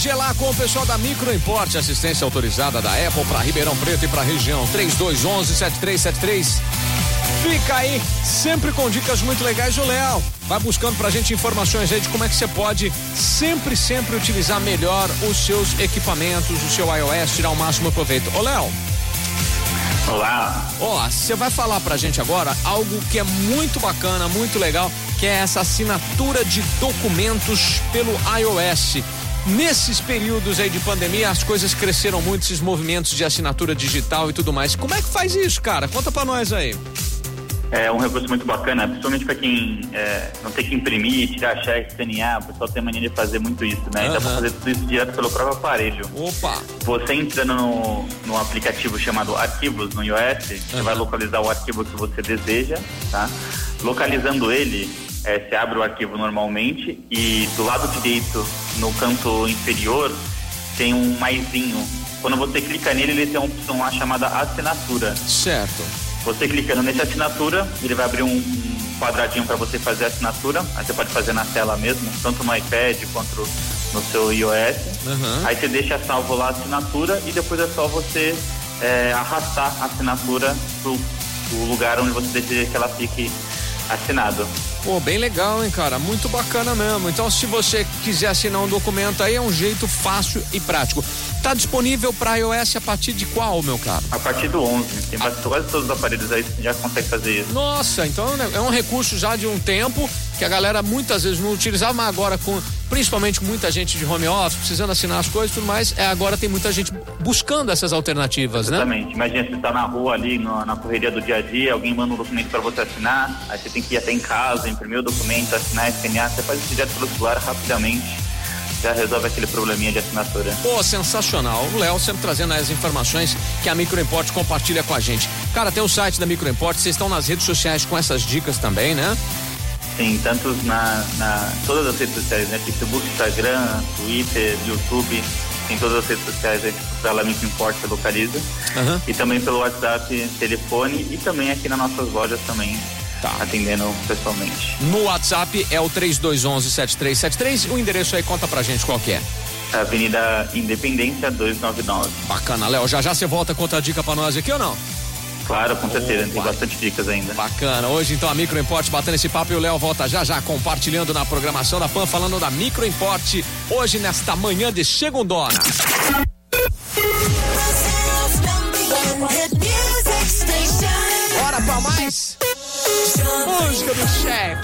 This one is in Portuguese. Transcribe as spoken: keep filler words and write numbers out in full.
Hoje é lá com o pessoal da Microimport, assistência autorizada da Apple para Ribeirão Preto e para a região. Três dois um um, sete três sete três. Fica aí, sempre com dicas muito legais, o Léo. Vai buscando pra gente informações aí de como é que você pode sempre, sempre utilizar melhor os seus equipamentos, o seu iOS, tirar o máximo proveito. Ô, Léo. Olá. Ó, você vai falar pra gente agora algo que é muito bacana, muito legal, que é essa assinatura de documentos pelo iOS. Nesses períodos aí de pandemia, as coisas cresceram muito, esses movimentos de assinatura digital e tudo mais. Como é que faz isso, cara? Conta pra nós aí. É um recurso muito bacana, principalmente para quem é, não tem que imprimir, tirar cheque, escanear. O pessoal tem a mania de fazer muito isso, né? Uhum. Dá para fazer tudo isso direto pelo próprio aparelho. Opa! Você entrando no, no aplicativo chamado Arquivos no iOS, uhum, você vai localizar o arquivo que você deseja, tá? Localizando ele, é, você abre o arquivo normalmente e do lado direito, no canto inferior, tem um maisinho. Quando você clica nele, ele tem uma opção lá chamada assinatura. Certo. Você clicando nessa assinatura, ele vai abrir um quadradinho para você fazer a assinatura. Aí você pode fazer na tela mesmo, tanto no iPad quanto no seu iOS. Uhum. Aí você deixa salvo lá a assinatura e depois é só você é, arrastar a assinatura pro, pro lugar onde você deseja que ela fique assinada. Pô, bem legal, hein, cara? Muito bacana mesmo. Então, se você quiser assinar um documento aí, é um jeito fácil e prático. Tá disponível para iOS a partir de qual, meu caro? A partir do onze. Tem a... quase todos os aparelhos aí que já consegue fazer isso. Nossa, então é um recurso já de um tempo que a galera muitas vezes não utilizava, mas agora com, principalmente muita gente de home office, precisando assinar as coisas e tudo mais, é, agora tem muita gente buscando essas alternativas, exatamente, né? Exatamente. Imagina, você tá na rua ali, na, na correria do dia a dia, alguém manda um documento para você assinar, aí você tem que ir até em casa, imprimir o documento, assinar, escanear, você faz isso direto pelo celular rapidamente. Já resolve aquele probleminha de assinatura. Pô, sensacional. O Léo sempre trazendo as informações que a Microimport compartilha com a gente. Cara, tem o site da Microimport, vocês estão nas redes sociais com essas dicas também, né? Sim, tanto na, na todas as redes sociais, né? Facebook, Instagram, Twitter, YouTube, em todas as redes sociais aí pela Microimport, você localiza. Uhum. E também pelo WhatsApp, telefone e também aqui nas nossas lojas também. Tá. Atendendo pessoalmente. No WhatsApp é o três dois um um, sete três sete três. O endereço aí, conta pra gente qual que é. Avenida Independência duzentos e noventa e nove. Bacana, Léo. Já já você volta com outra dica pra nós aqui ou não? Claro, com certeza. Opa. Tem bastante dicas ainda. Bacana. Hoje, então, a Microimport batendo esse papo e o Léo volta já já compartilhando na programação da P A N, falando da Microimport hoje, nesta manhã de segundona. Bora pra mais. Música do chefe.